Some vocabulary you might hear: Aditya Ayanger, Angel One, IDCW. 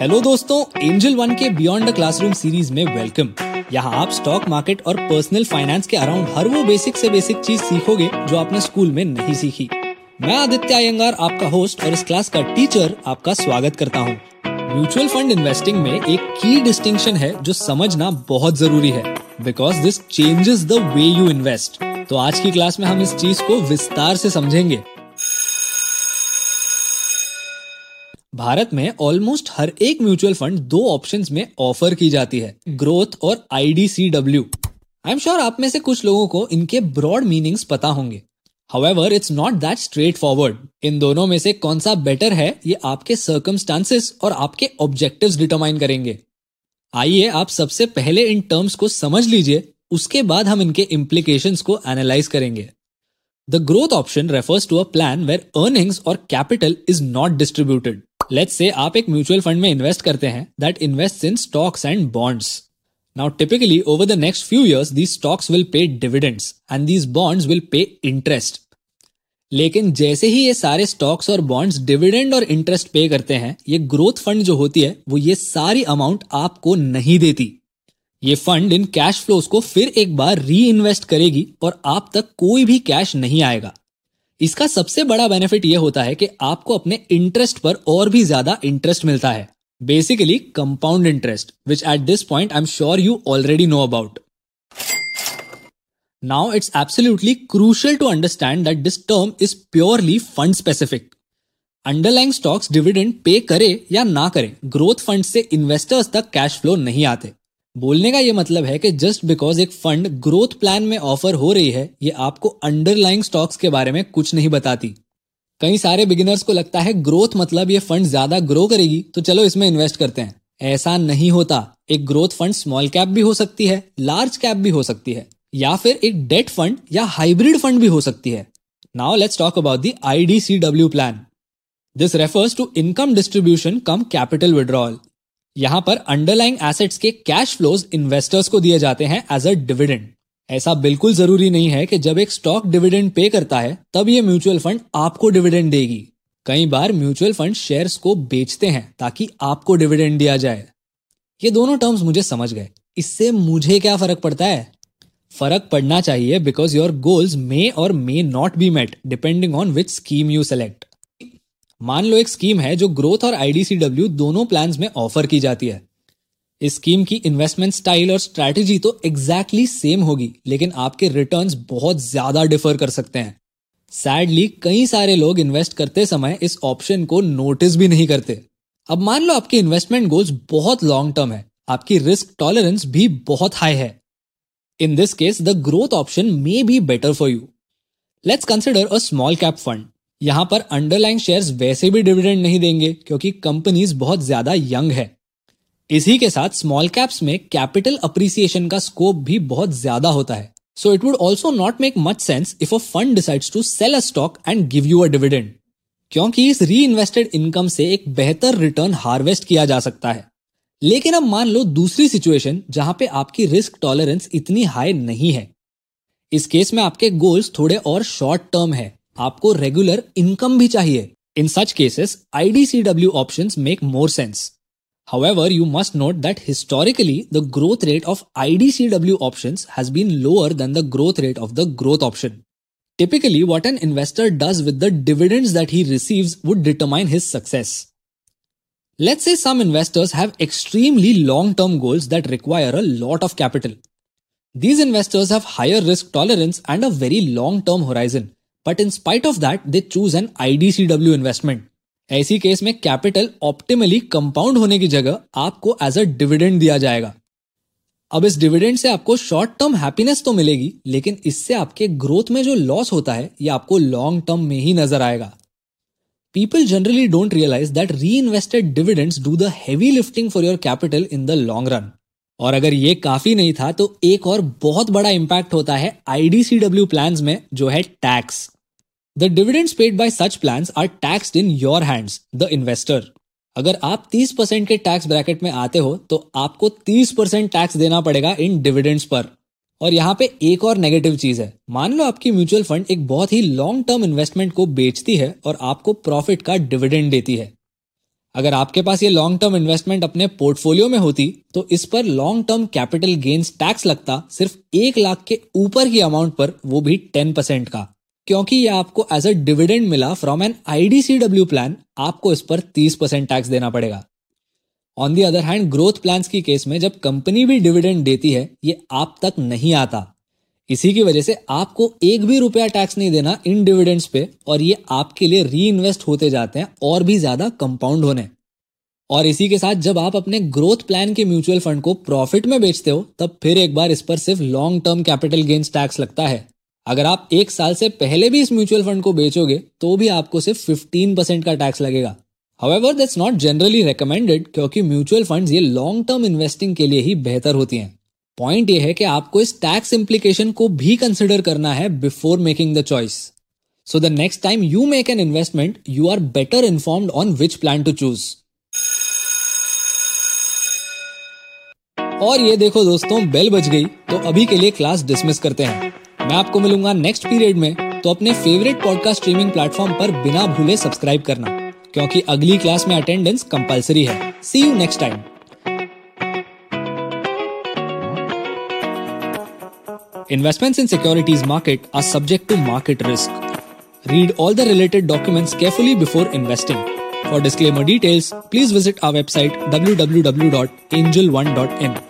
Hello दोस्तों, Angel One के beyond the classroom series में वेलकम। यहाँ आप स्टॉक मार्केट और पर्सनल फाइनेंस के अराउंड हर वो बेसिक से बेसिक चीज सीखोगे जो आपने स्कूल में नहीं सीखी। मैं आदित्य अयंगर आपका होस्ट और इस क्लास का टीचर आपका स्वागत करता हूँ। म्यूचुअल फंड इन्वेस्टिंग में एक की डिस्टिंक्शन है जो समझना बहुत जरूरी है, because this changes the way you invest. तो आज की क्लास में हम इस चीज को विस्तार से समझेंगे। भारत में ऑलमोस्ट हर एक म्यूचुअल फंड दो ऑप्शंस में ऑफर की जाती है, ग्रोथ और IDCW। आई एम श्योर आप में से कुछ लोगों को इनके ब्रॉड मीनिंग्स पता होंगे। However it's not that straightforward. इन दोनों में से कौन सा बेटर है ये आपके सर्कमस्टांसेस और आपके ऑब्जेक्टिव्स डिटरमाइन करेंगे। आइए आप सबसे पहले इन टर्म्स को समझ लीजिए, उसके बाद हम इनके इम्प्लीकेशंस को एनालाइज करेंगे। The growth option refers to a plan where earnings और capital is not distributed. Let's say आप एक म्यूचुअल फंड में इन्वेस्ट करते हैं that invest in stocks and bonds. Now typically over the next few years these stocks will pay dividends and these bonds will pay interest. लेकिन जैसे ही ये सारे stocks और बॉन्ड्स डिविडेंड और इंटरेस्ट पे करते हैं, ये ग्रोथ फंड जो होती है वो ये सारी अमाउंट आपको नहीं देती। ये फंड इन कैश फ्लोज को फिर एक बार रीइन्वेस्ट करेगी और आप तक कोई भी कैश नहीं आएगा। इसका सबसे बड़ा बेनिफिट यह होता है कि आपको अपने इंटरेस्ट पर और भी ज्यादा इंटरेस्ट मिलता है, basically compound interest, which at this point I am sure you already know about. Now it's absolutely crucial to understand that this term is purely fund specific. Underlying stocks dividend pay करे या ना करे, growth fund से investors तक cash flow नहीं आते। बोलने का ये मतलब है कि जस्ट बिकॉज एक फंड ग्रोथ प्लान में ऑफर हो रही है, ये आपको अंडरलाइंग स्टॉक्स के बारे में कुछ नहीं बताती। कई सारे बिगिनर्स को लगता है ग्रोथ मतलब ये फंड ज्यादा ग्रो करेगी तो चलो इसमें इन्वेस्ट करते हैं। ऐसा नहीं होता। एक ग्रोथ फंड स्मॉल कैप भी हो सकती है, लार्ज कैप भी हो सकती है, या फिर एक डेट फंड या हाइब्रिड फंड भी हो सकती है। Now let's talk about the IDCW plan. This refers to income distribution cum capital withdrawal. यहाँ पर अंडरलाइंग एसेट्स के कैश फ्लोज इन्वेस्टर्स को दिए जाते हैं एज अ डिविडेंड। ऐसा बिल्कुल जरूरी नहीं है कि जब एक स्टॉक डिविडेंड पे करता है तब ये म्यूचुअल फंड आपको डिविडेंड देगी। कई बार म्यूचुअल फंड शेयर्स को बेचते हैं ताकि आपको डिविडेंड दिया जाए। ये दोनों टर्म्स मुझे समझ गए, इससे मुझे क्या फर्क पड़ता है? फर्क पड़ना चाहिए बिकॉज योर गोल्स मे और may not be met depending on which scheme you select. मान लो एक स्कीम है जो ग्रोथ और IDCW दोनों प्लान्स में ऑफर की जाती है। इस स्कीम की इन्वेस्टमेंट स्टाइल और स्ट्रैटेजी तो एग्जैक्टली सेम होगी, लेकिन आपके रिटर्न्स बहुत ज्यादा डिफर कर सकते हैं। सैडली कई सारे लोग इन्वेस्ट करते समय इस ऑप्शन को नोटिस भी नहीं करते। अब मान लो आपके इन्वेस्टमेंट गोल्स बहुत लॉन्ग टर्म है, आपकी रिस्क टॉलरेंस भी बहुत हाई है। In this case the growth option may be better for you. Let's consider a small cap fund. यहाँ पर अंडरलाइंग शेयर्स वैसे भी डिविडेंड नहीं देंगे क्योंकि कंपनीज बहुत ज्यादा यंग है। इसी के साथ स्मॉल कैप्स में कैपिटल अप्रिसिएशन का स्कोप भी बहुत ज्यादा होता है, so it would also not make much sense if a fund decides to sell a stock and give you a dividend, क्योंकि इस रीइन्वेस्टेड इनकम से एक बेहतर रिटर्न हार्वेस्ट किया जा सकता है। लेकिन अब मान लो दूसरी सिचुएशन जहां पे आपकी रिस्क टॉलरेंस इतनी हाई नहीं है। इस केस में आपके गोल्स थोड़े और शॉर्ट टर्म है, आपको रेगुलर इनकम भी चाहिए। In such cases IDCW options make more sense. However you must note that historically the growth rate of IDCW options has been lower than the growth rate of the growth option. Typically what an investor does with the dividends that he receives would determine his success. Let's say some investors have extremely long term goals that require a lot of capital. These investors have higher risk tolerance and a very long term horizon, but in spite of that they choose an IDCW investment. ऐसी case में capital optimally compound होने की जगह आपको as a dividend दिया जाएगा। अब इस डिविडेंड से आपको शॉर्ट टर्म हैप्पीनेस तो मिलेगी, लेकिन इससे आपके ग्रोथ में जो लॉस होता है ये आपको लॉन्ग टर्म में ही नजर आएगा। People generally don't realise that reinvested dividends do the heavy lifting for your capital in the long run. और अगर ये काफी नहीं था तो एक और बहुत बड़ा इंपैक्ट होता है IDCW प्लान्स में, जो है tax. The dividends paid by such plans are taxed in your hands, the investor. अगर आप 30% के टैक्स ब्रैकेट में आते हो तो आपको 30% टैक्स देना पड़ेगा इन डिविडेंड्स पर। और यहाँ पे एक और नेगेटिव चीज है। मान लो आपकी म्यूचुअल फंड एक बहुत ही लॉन्ग टर्म इन्वेस्टमेंट को बेचती है और आपको प्रॉफिट का डिविडेंड देती है। अगर आपके पास ये लॉन्ग टर्म इन्वेस्टमेंट अपने पोर्टफोलियो में होती तो इस पर long term capital gains tax लगता सिर्फ 1 लाख के ऊपर ही अमाउंट पर, वो भी 10% का, क्योंकि ये आपको एज अ डिविडेंड मिला फ्रॉम एन IDCW प्लान। आपको इस पर 30% टैक्स देना पड़ेगा। On the other hand, growth plans की केस में जब कंपनी भी डिविडेंड देती है ये आप तक नहीं आता, इसी की वजह से आपको एक भी रुपया टैक्स नहीं देना इन डिविडेंड्स पे, और ये आपके लिए रीइन्वेस्ट होते जाते हैं और भी ज्यादा कंपाउंड होने। और इसी के साथ जब आप अपने ग्रोथ प्लान के म्यूचुअल फंड को प्रॉफिट में बेचते हो तब फिर एक बार इस पर सिर्फ long term capital gains tax लगता है। अगर आप 1 साल से पहले भी इस म्यूचुअल फंड को बेचोगे तो भी आपको सिर्फ 15% का टैक्स लगेगा। However that's not generally recommended, क्योंकि म्यूचुअल फंड्स ये लॉन्ग टर्म इन्वेस्टिंग के लिए ही बेहतर होती हैं। पॉइंट ये है कि आपको इस टैक्स इम्प्लीकेशन को भी कंसिडर करना है before making the choice. So the next time you make an investment, you are better informed on which plan to choose. और ये देखो दोस्तों, बेल बज गई, तो अभी के लिए क्लास डिसमिस करते हैं। मैं आपको मिलूंगा नेक्स्ट पीरियड में, तो अपने फेवरेट पॉडकास्ट स्ट्रीमिंग प्लेटफॉर्म पर बिना भूले सब्सक्राइब करना, क्योंकि अगली क्लास में अटेंडेंस कंपलसरी है। See you next time. Investments in securities market are subject to market risk. Read all the related documents carefully before investing. For disclaimer details, please visit our website www.angelone.in।